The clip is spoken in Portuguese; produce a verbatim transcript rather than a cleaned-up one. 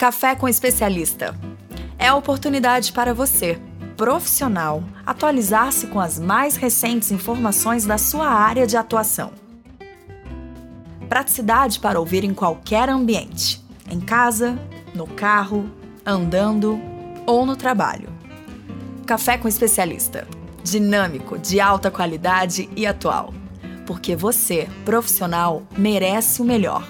Café com Especialista é a oportunidade para você, profissional, atualizar-se com as mais recentes informações da sua área de atuação. Praticidade para ouvir em qualquer ambiente, em casa, no carro, andando ou no trabalho. Café com Especialista, dinâmico, de alta qualidade e atual. Porque você, profissional, merece o melhor.